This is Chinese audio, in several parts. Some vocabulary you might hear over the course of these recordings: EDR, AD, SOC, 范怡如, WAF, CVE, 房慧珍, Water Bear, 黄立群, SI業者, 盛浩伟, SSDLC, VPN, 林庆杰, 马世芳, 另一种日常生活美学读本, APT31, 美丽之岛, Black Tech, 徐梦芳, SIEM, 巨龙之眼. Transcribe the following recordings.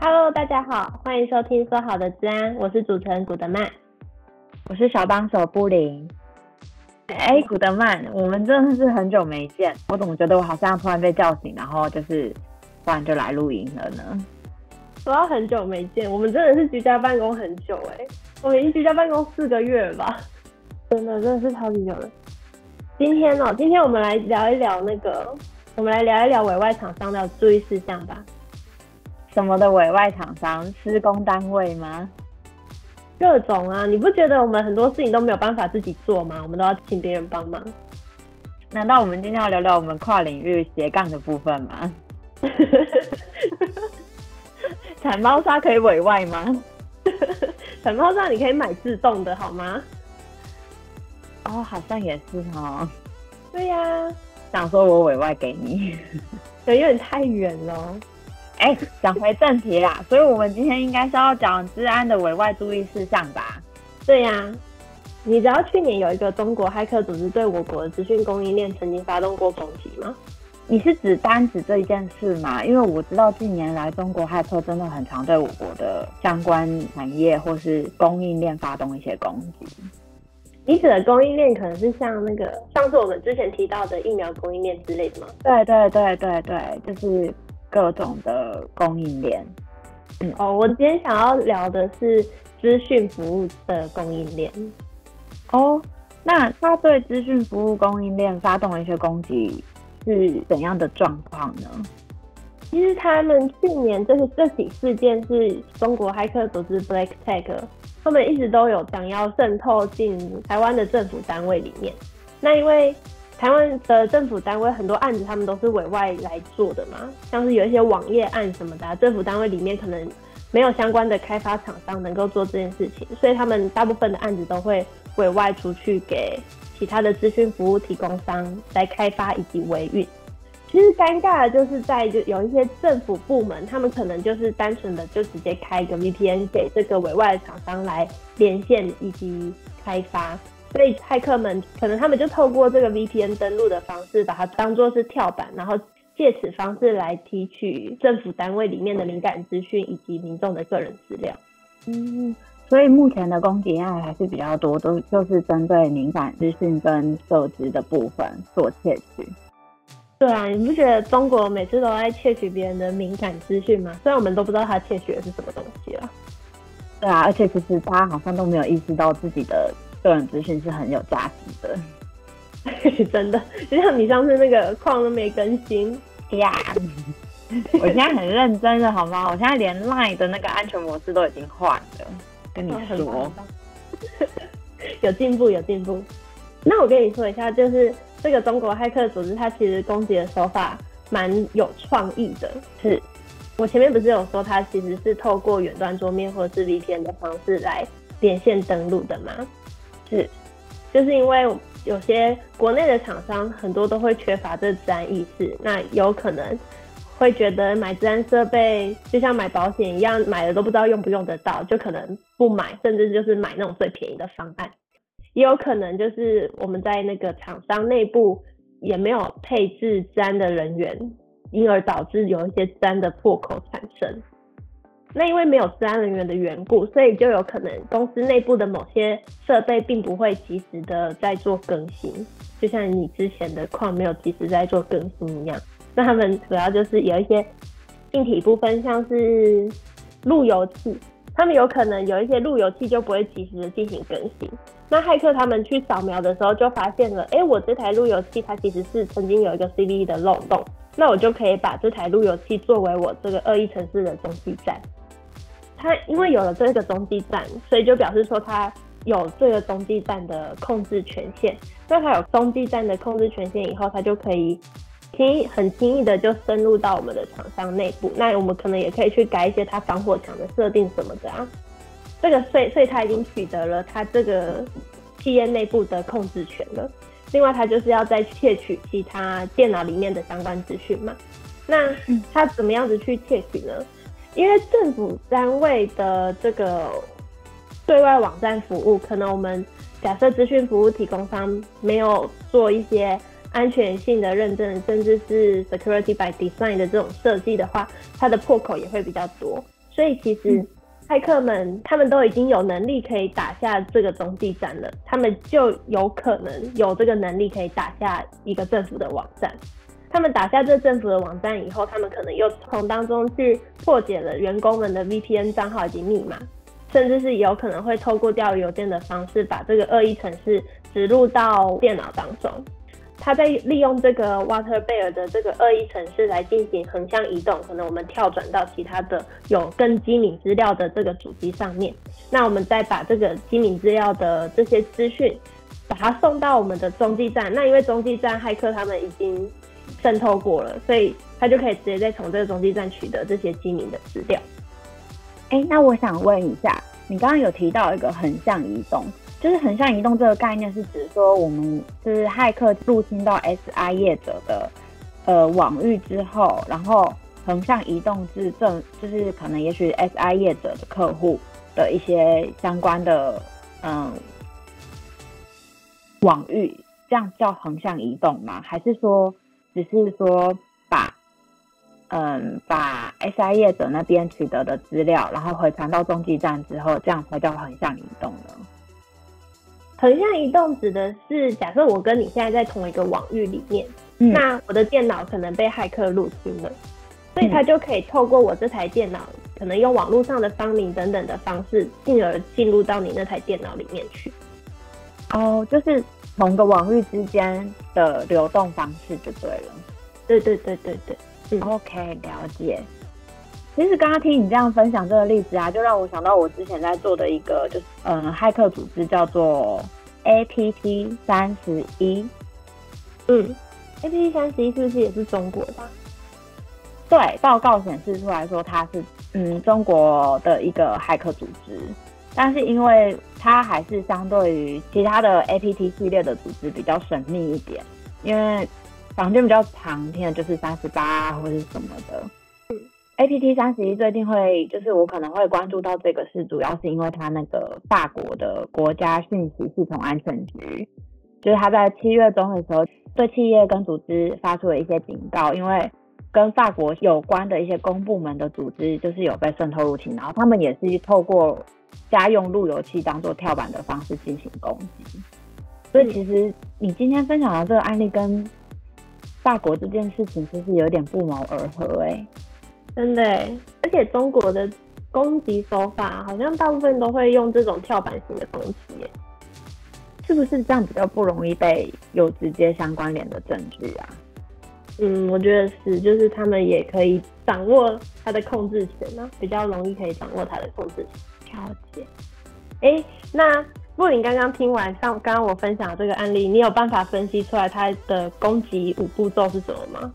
Hello， 大家好，欢迎收听《说好的治安》，我是主持人古德曼，我是小帮手布林。哎，古德曼，我们真的是很久没见，我怎么觉得我好像突然被叫醒，然后就是突然就来录音了呢？说到很久没见，我们真的是居家办公很久哎，我们已经居家办公4个月了吧？真的是超级久了。今天我们来聊一聊委外厂商的注意事项吧。什么的委外厂商？施工单位吗？各种啊，你不觉得我们很多事情都没有办法自己做吗？我们都要请别人帮忙。难道我们今天要聊聊我们跨领域斜杠的部分吗？铲猫砂可以委外吗？铲猫砂你可以买自动的好吗？哦，好像也是哦。对呀、啊，想说我委外给你，有点太远了。哎，讲回正题啦，所以我们今天应该是要讲治安的委外注意事项吧？对呀、啊，你知道去年有一个中国骇客组织对我国的资讯供应链曾经发动过攻击吗？你是指单指这一件事吗？因为我知道近年来中国骇客真的很常对我国的相关产业或是供应链发动一些攻击。你指的供应链可能是像那个上次我们之前提到的疫苗供应链之类的吗？对，就是各种的供应链。我今天想要聊的是资讯服务的供应链。哦，那它对资讯服务供应链发动了一些攻击是怎样的状况呢？其实他们去年这起事件是中国骇客组织 Black Tech，他们一直都有想要渗透进台湾的政府单位里面。那因为台湾的政府单位很多案子他们都是委外来做的嘛，像是有一些网页案什么的、政府单位里面可能没有相关的开发厂商能够做这件事情，所以他们大部分的案子都会委外出去给其他的资讯服务提供商来开发以及维运。其实尴尬的就是就有一些政府部门，他们可能就是单纯的就直接开一个 VPN 给这个委外的厂商来连线以及开发，所以骇客们可能他们就透过这个 VPN 登录的方式把它当作是跳板，然后借此方式来提取政府单位里面的敏感资讯以及民众的个人资料。所以目前的攻击案还是比较多都就是针对敏感资讯跟受资的部分做窃取。对啊，你不觉得中国每次都在窃取别人的敏感资讯吗？虽然我们都不知道他窃取的是什么东西啦。对啊，而且其实大家好像都没有意识到自己的个人资讯是很有价值的。真的，就像你上次那个框都没更新呀。我现在很认真的好吗？我现在连 LINE 的那个安全模式都已经换了，跟你说。有进步。那我跟你说一下，就是这个中国骇客组织它其实攻击的手法蛮有创意的。是我前面不是有说它其实是透过远端桌面或是 VPN 的方式来连线登录的吗？是，就是因为有些国内的厂商很多都会缺乏这治安意识，那有可能会觉得买治安设备就像买保险一样，买了都不知道用不用得到，就可能不买，甚至就是买那种最便宜的方案。也有可能就是我们在那个厂商内部也没有配置治安的人员，因而导致有一些治安的破口产生。那因为没有治安人员的缘故，所以就有可能公司内部的某些设备并不会及时的在做更新，就像你之前的矿没有及时在做更新一样。那他们主要就是有一些硬体部分，像是路由器，他们有可能有一些路由器就不会及时的进行更新。那骇客他们去扫描的时候就发现了，我这台路由器它其实是曾经有一个 CVE 的漏洞，那我就可以把这台路由器作为我这个恶意程式的中继站。它因为有了这个中继站，所以就表示说它有这个中继站的控制权限。那它有中继站的控制权限以后，它就可以很轻易的就深入到我们的厂商内部。那我们可能也可以去改一些它防火墙的设定什么的啊。所以他已经取得了他这个企业内部的控制权了。另外，他就是要再窃取其他电脑里面的相关资讯嘛。那他怎么样子去窃取呢？因为政府单位的这个对外网站服务，可能我们假设资讯服务提供商没有做一些安全性的认证，甚至是 security by design 的这种设计的话，它的破口也会比较多。所以其实骇客们他们都已经有能力可以打下这个中继站了，他们就有可能有这个能力可以打下一个政府的网站。他们打下这政府的网站以后，他们可能又从当中去破解了员工们的 VPN 账号以及密码，甚至是有可能会透过钓鱼邮件的方式把这个恶意程式植入到电脑当中。他在利用这个 Water Bear 的这个恶意程式来进行横向移动，可能我们跳转到其他的有更机敏资料的这个主机上面，那我们再把这个机敏资料的这些资讯把它送到我们的中继站。那因为中继站骇客他们已经渗透过了，所以他就可以直接再从这个中继站取得这些机敏的资料。那我想问一下，你刚刚有提到一个横向移动，就是横向移动这个概念是指说，我们就是骇客入侵到 SI 业者的网域之后，然后横向移动至就是可能也许 SI 业者的客户的一些相关的网域，这样叫横向移动吗？还是说只是说把 SI 业者那边取得的资料，然后回传到中继站之后，这样才叫横向移动呢？横向移动指的是，假设我跟你现在在同一个网域里面，那我的电脑可能被骇客入侵了，所以他就可以透过我这台电脑，可能用网络上的芳名等等的方式，进而进入到你那台电脑里面去。哦，就是同个网域之间的流动方式就对了。对，OK， 了解。其实刚刚听你这样分享这个例子啊，就让我想到我之前在做的一个就是骇客组织叫做 APT31。APT31 是不是也是中国的？对，报告显示出来说它是中国的一个骇客组织，但是因为它还是相对于其他的 APT 系列的组织比较神秘一点，因为常见比较常见的就是38或是什么的。APT31 最近会，就是我可能会关注到这个是主要是因为它那个法国的国家信息系统安全局，就是它在7月中的时候对企业跟组织发出了一些警告，因为跟法国有关的一些公部门的组织就是有被渗透入侵，然后他们也是透过家用路由器当做跳板的方式进行攻击。所以其实你今天分享的这个案例跟法国这件事情其实有点不谋而合真的而且中国的攻击手法好像大部分都会用这种跳板型的攻击是不是这样比较不容易被有直接相关联的证据啊？我觉得是，就是他们也可以掌握他的控制权比较容易可以掌握他的控制权。了解。那若琳刚刚听完像刚刚我分享的这个案例，你有办法分析出来他的攻击5步骤是什么吗？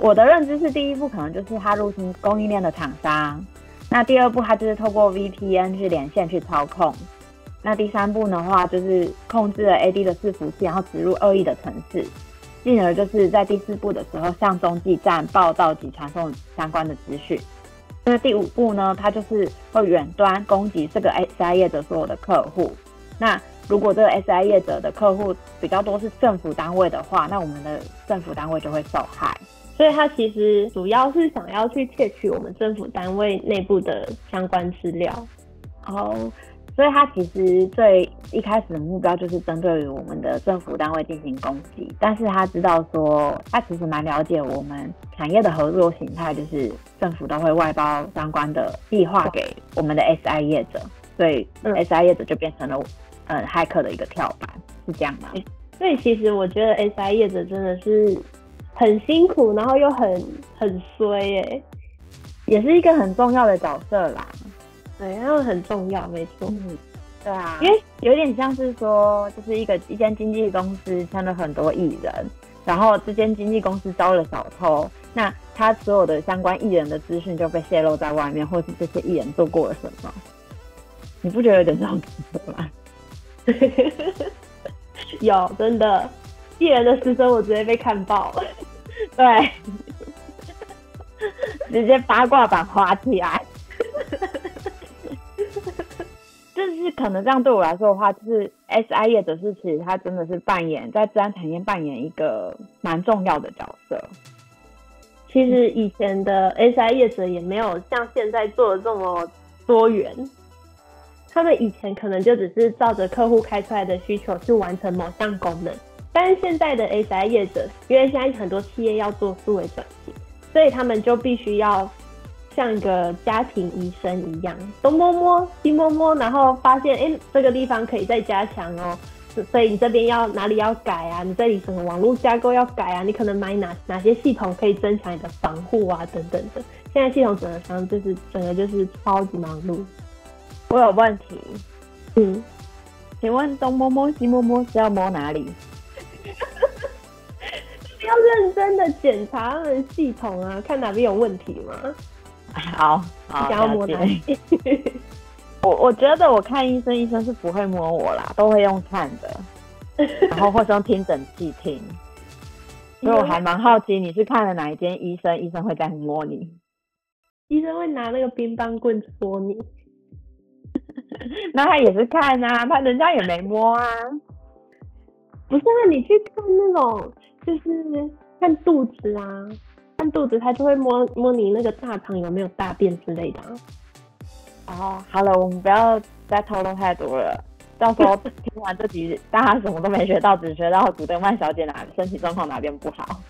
我的认知是，第一步可能就是他入侵供应链的厂商，那第2步他就是透过 VPN 去连线去操控，那第3步的话就是控制了 AD 的伺服器，然后植入恶意的程式，进而就是在第4步的时候向中继站报道及传送相关的资讯。那第5步呢，他就是会远端攻击这个 SI 业者所有的客户。那如果这个 SI 业者的客户比较多是政府单位的话，那我们的政府单位就会受害。所以它其实主要是想要去窃取我们政府单位内部的相关资料所以它其实最一开始的目标就是针对于我们的政府单位进行攻击，但是它知道说它其实蛮了解我们产业的合作形态，就是政府都会外包相关的计划给我们的 SI 业者，所以 SI 业者就变成了骇客的一个跳板，是这样吗？所以其实我觉得 SI 业者真的是很辛苦，然后又很衰也是一个很重要的角色啦。对，然后很重要，没错。对啊，因为有点像是说，就是一间经纪公司签了很多艺人，然后这间经纪公司招了小偷，那他所有的相关艺人的资讯就被泄露在外面，或是这些艺人做过了什么，你不觉得有点这种感觉吗？有，真的。艺人的私生活直接被看爆了，对，直接八卦版滑起来。就是可能这样对我来说的话，就是 SI 业者是其实他真的是扮演在资安产业扮演一个蛮重要的角色。其实以前的 SI 业者也没有像现在做的这么多元，他们以前可能就只是照着客户开出来的需求去完成某项功能，但是现在的 SI 业者，因为现在很多企业要做数位转型，所以他们就必须要像一个家庭医生一样，东摸摸西摸摸，然后发现这个地方可以再加强哦，所以你这边要哪里要改啊，你这里什么网络架构要改啊，你可能买哪些系统可以增强你的防护啊等等的。现在系统整个就是超级忙碌。我有问题，请问东摸摸西摸摸是要摸哪里？要认真的检查他们系统啊，看哪边有问题吗？好，想要摸哪里？我觉得我看医生，医生是不会摸我啦，都会用看的，然后或是用听诊器听。所以我还蛮好奇，你是看了哪一间医生，医生会这样摸你？医生会拿那个冰棒棍戳你。那他也是看啊，他人家也没摸啊。不是啊，你去看那种，就是看肚子啊，看肚子他就会摸你那个大肠有没有大便之类的啊。哦，好了，我们不要再透露太多了。到时候听完这集，大家什么都没学到，只学到古德曼小姐身体状况哪边不好。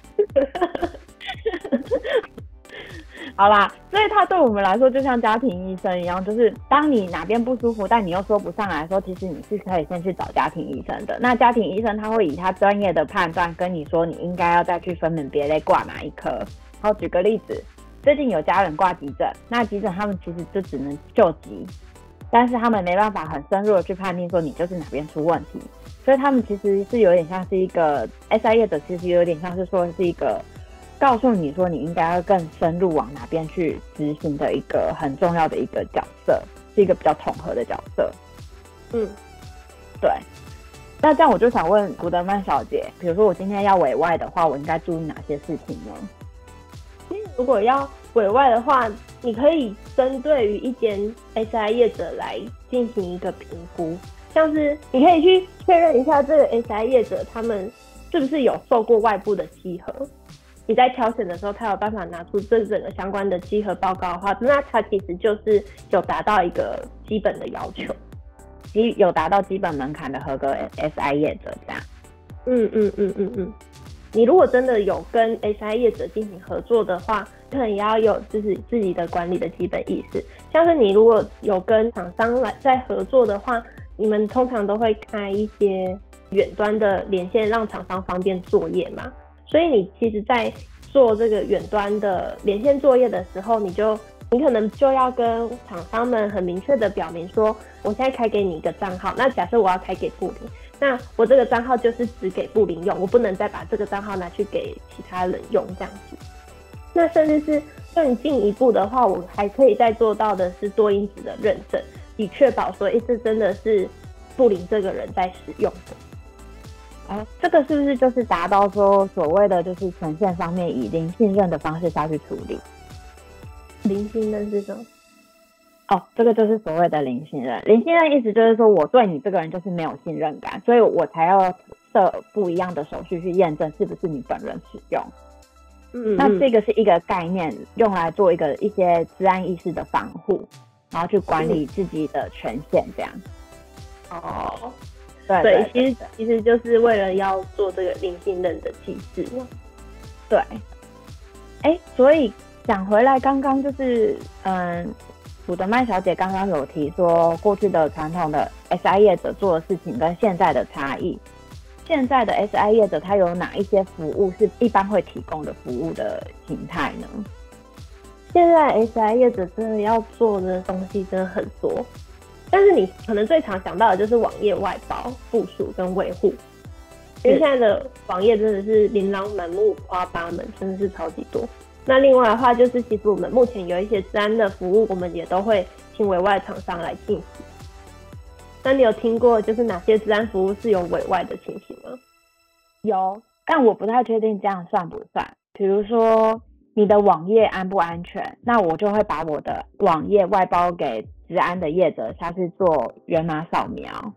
好啦，所以他对我们来说就像家庭医生一样，就是当你哪边不舒服，但你又说不上来的时候，其实你是可以先去找家庭医生的。那家庭医生他会以他专业的判断跟你说，你应该要再去分门别类挂哪一科。好，举个例子。最近有家人挂急诊，那急诊他们其实就只能救急，但是他们没办法很深入的去判定说你就是哪边出问题，所以他们其实是有点像是一个 SI 业者，其实有点像是说是一个告诉你说你应该要更深入往哪边去执行的一个很重要的一个角色，是一个比较统合的角色。对。那这样我就想问古德曼小姐，比如说我今天要委外的话，我应该注意哪些事情呢？如果要委外的话，你可以针对于一间 SI 业者来进行一个评估，像是你可以去确认一下这个 SI 业者他们是不是有受过外部的稽核。你在挑选的时候，他有办法拿出这整个相关的稽核报告的话，那他其实就是有达到一个基本的要求，有达到基本门槛的合格 SI 业者这样。你如果真的有跟 SI 业者进行合作的话，可能也要有自己的管理的基本意识。像是你如果有跟厂商在合作的话，你们通常都会开一些远端的连线，让厂商方便作业嘛。所以你其实在做这个远端的连线作业的时候，你可能就要跟厂商们很明确的表明说，我现在开给你一个账号，那假设我要开给布林，那我这个账号就是只给布林用，我不能再把这个账号拿去给其他人用这样子。那甚至是更进一步的话，我还可以再做到的是多因子的认证，以确保说这真的是布林这个人在使用的。这个是不是就是达到说所谓的就是权限方面以零信任的方式下去处理？零信任是什么？这个就是所谓的零信任。零信任意思就是说，我对你这个人就是没有信任感，所以我才要设不一样的手续去验证是不是你本人使用。那这个是一个概念，用来做一些治安意识的防护，然后去管理自己的权限这样。对，其实就是为了要做这个零信任的机制。对。所以讲回来，刚刚就是古德曼小姐刚刚有提说，过去的传统的 SI 业者做的事情跟现在的差异。现在的 SI 业者他有哪一些服务是一般会提供的服务的形态呢？现在 SI 业者真的要做的东西真的很多，但是你可能最常想到的就是网页外包、部署跟维护，因为现在的网页真的是琳琅满目、五花八门，真的是超级多。那另外的话就是，其实我们目前有一些治安的服务，我们也都会请委外厂商来进行。那你有听过就是哪些治安服务是有委外的情形吗？有，但我不太确定这样算不算。比如说你的网页安不安全，那我就会把我的网页外包给治安的业者，下次做源码扫描，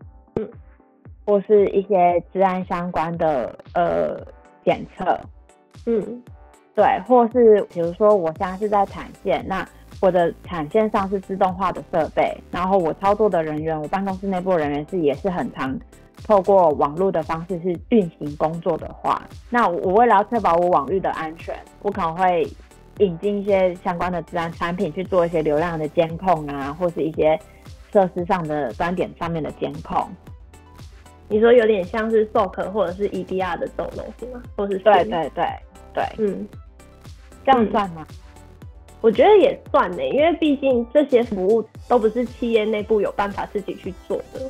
或是一些治安相关的检测。对，或是比如说我现在是在产线，那我的产线上是自动化的设备，然后我操作的人员，我办公室内部人员也是很常透过网络的方式去运行工作的话，那我为了要确保我网域的安全，我可能会引进一些相关的治安产品去做一些流量的监控啊，或是一些设施上的端点上面的监控。你说有点像是 SOC 或者是 EDR 的走楼是吗？或是对对对对，嗯，这样算吗？我觉得也算呢，因为毕竟这些服务都不是企业内部有办法自己去做的。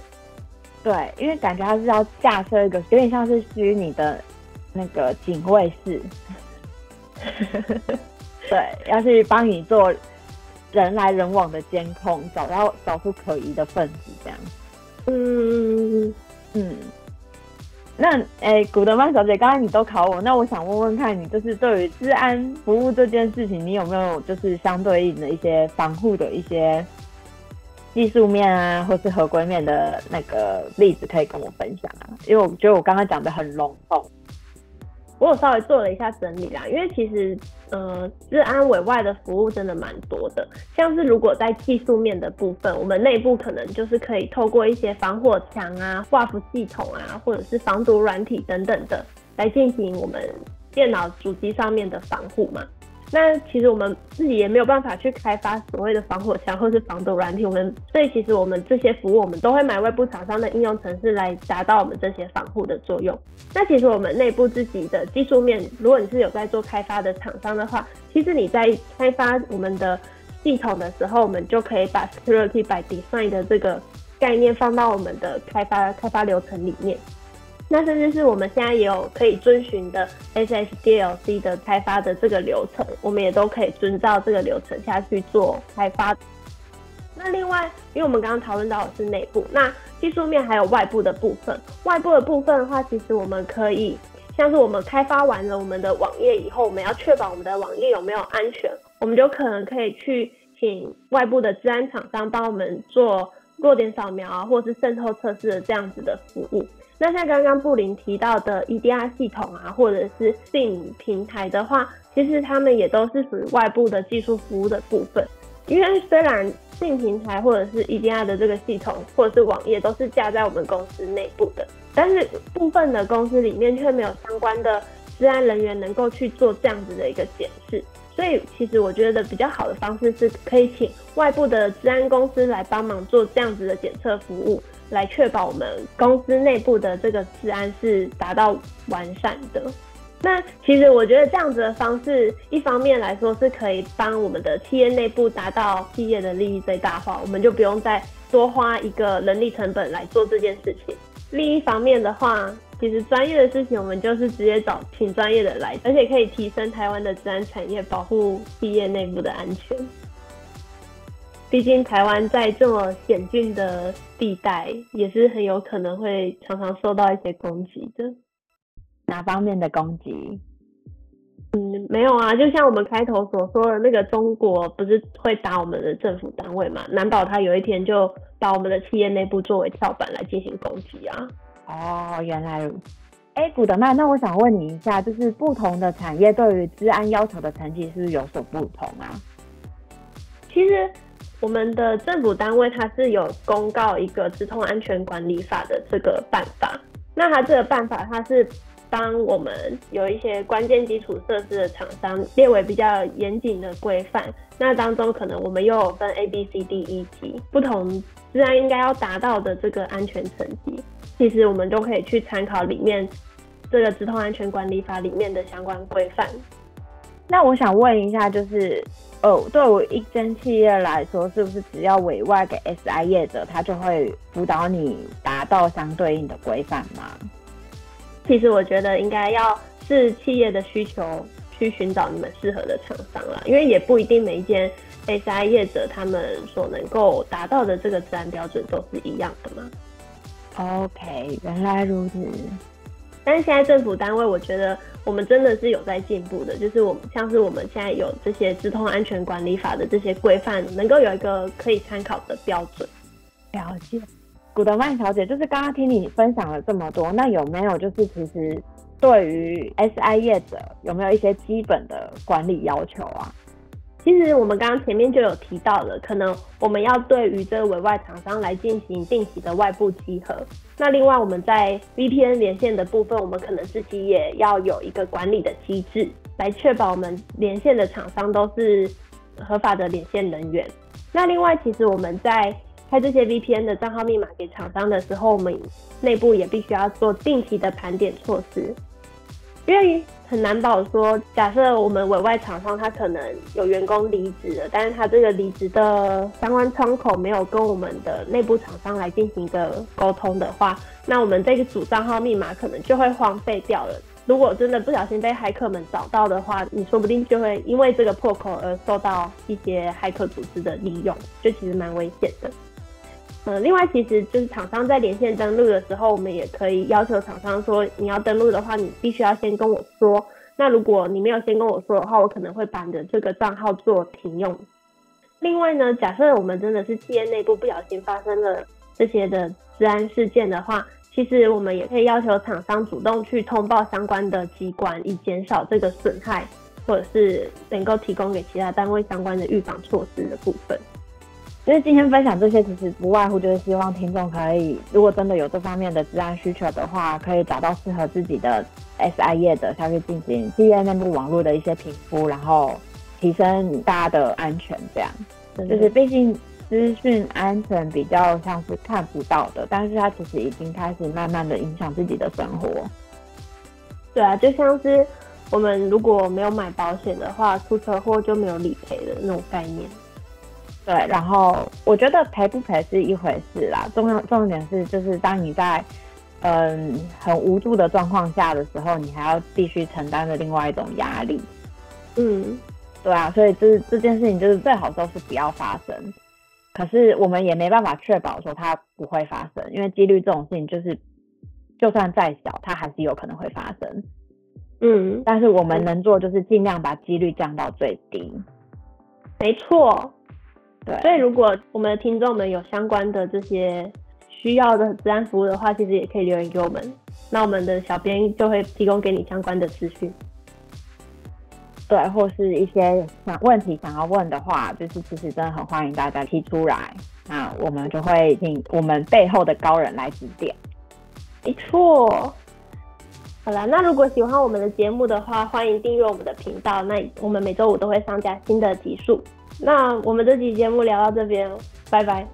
对，因为感觉它是要架设一个有点像是虚拟的那个警卫室，对，要去帮你做人来人往的监控，找出可疑的分子这样。嗯嗯。那古德曼小姐，刚才你都考我，那我想问问看你，就是对于治安服务这件事情，你有没有就是相对应的一些防护的一些技术面啊，或是合规面的那个例子可以跟我分享啊？因为我觉得我刚刚讲的很笼统，我有稍微做了一下整理啦。因为其实治安委外的服务真的蛮多的，像是如果在技术面的部分，我们内部可能就是可以透过一些防火墙啊、WAF 系统啊，或者是防毒软体等等的，来进行我们电脑主机上面的防护嘛。那其实我们自己也没有办法去开发所谓的防火墙或是防毒软体，所以其实我们这些服务我们都会买外部厂商的应用程式来达到我们这些防护的作用。那其实我们内部自己的技术面，如果你是有在做开发的厂商的话，其实你在开发我们的系统的时候，我们就可以把 security by design 的这个概念放到我们的开发流程里面。那甚至是我们现在也有可以遵循的 SSDLC 的开发的这个流程，我们也都可以遵照这个流程下去做开发。那另外，因为我们刚刚讨论到的是内部，那技术面还有外部的部分。外部的部分的话，其实我们可以像是我们开发完了我们的网页以后，我们要确保我们的网页有没有安全，我们就可能可以去请外部的治安厂商帮我们做弱点扫描啊，或是渗透测试的这样子的服务。那像刚刚布林提到的 EDR 系统啊，或者是 SIM 平台的话，其实他们也都是属于外部的技术服务的部分。因为虽然 SIM 平台或者是 EDR 的这个系统或者是网页都是架在我们公司内部的，但是部分的公司里面却没有相关的治安人员能够去做这样子的一个检视。所以其实我觉得比较好的方式是可以请外部的治安公司来帮忙做这样子的检测服务，来确保我们公司内部的这个治安是达到完善的。那其实我觉得这样子的方式，一方面来说是可以帮我们的企业内部达到企业的利益最大化，我们就不用再多花一个人力成本来做这件事情。另一方面的话，其实专业的事情我们就是直接请专业的来，而且可以提升台湾的治安产业，保护企业内部的安全。毕竟台湾在这么险峻的地带，也是很有可能会常常受到一些攻击的。哪方面的攻击？没有啊，就像我们开头所说的，那个中国不是会打我们的政府单位嘛？难保他有一天就把我们的企业内部作为跳板来进行攻击啊。哦，原来如此。古德曼，那我想问你一下，就是不同的产业对于治安要求的层级是不是有所不同啊？其实我们的政府单位它是有公告一个资通安全管理法的这个办法，那它这个办法它是帮我们有一些关键基础设施的厂商列为比较严谨的规范，那当中可能我们又有分 ABCDE 级不同治安应该要达到的这个安全层级，其实我们都可以去参考里面这个资通安全管理法里面的相关规范。那我想问一下，就是对我一间企业来说，是不是只要委外给 SI 业者，他就会辅导你达到相对应的规范吗？其实我觉得应该要视企业的需求去寻找你们适合的厂商啦，因为也不一定每一间 SI 业者他们所能够达到的这个治安标准都是一样的嘛。 OK， 原来如此。但是现在政府单位，我觉得我们真的是有在进步的，就是我们像是我们现在有这些资通安全管理法的这些规范，能够有一个可以参考的标准。了解。古德曼小姐，就是刚刚听你分享了这么多，那有没有就是其实对于 SI 业者有没有一些基本的管理要求啊？其实我们刚刚前面就有提到了，可能我们要对于这个委外厂商来进行定期的外部稽核。那另外我们在 VPN 连线的部分，我们可能自己也要有一个管理的机制，来确保我们连线的厂商都是合法的连线人员。那另外其实我们在开这些 VPN 的账号密码给厂商的时候，我们内部也必须要做定期的盘点措施，因为很难保说，假设我们委外厂商他可能有员工离职了，但是他这个离职的相关窗口没有跟我们的内部厂商来进行一个沟通的话，那我们这个主账号密码可能就会荒废掉了。如果真的不小心被骇客们找到的话，你说不定就会因为这个破口而受到一些骇客组织的利用，就其实蛮危险的。另外其实就是厂商在连线登录的时候，我们也可以要求厂商说，你要登录的话你必须要先跟我说，那如果你没有先跟我说的话，我可能会把你的这个账号做停用。另外呢，假设我们真的是企业内部不小心发生了这些的治安事件的话，其实我们也可以要求厂商主动去通报相关的机关，以减少这个损害，或者是能够提供给其他单位相关的预防措施的部分。因为今天分享这些其实不外乎就是希望听众可以，如果真的有这方面的治安需求的话，可以找到适合自己的 SI 业者下去进行企业内部网络的一些评估，然后提升大家的安全。这样就是毕竟资讯安全比较像是看不到的，但是它其实已经开始慢慢的影响自己的生活。对啊，就像是我们如果没有买保险的话，出车祸就没有理赔的那种概念。对，然后我觉得赔不赔是一回事啦，重点是就是当你在很无助的状况下的时候，你还要必须承担着另外一种压力。嗯，对啊，所以这件事情就是最好都是不要发生，可是我们也没办法确保说它不会发生，因为几率这种事情就是就算再小它还是有可能会发生。嗯，但是我们能做就是尽量把几率降到最低。没错。对，所以如果我们的听众们有相关的这些需要的治安服务的话，其实也可以留言给我们，那我们的小编就会提供给你相关的资讯。对，或是一些问题想要问的话，就是其实真的很欢迎大家提出来，那我们就会请我们背后的高人来指点。没错。好了，那如果喜欢我们的节目的话，欢迎订阅我们的频道，那我们每周五都会上架新的集数。那我们这期节目聊到这边，拜拜。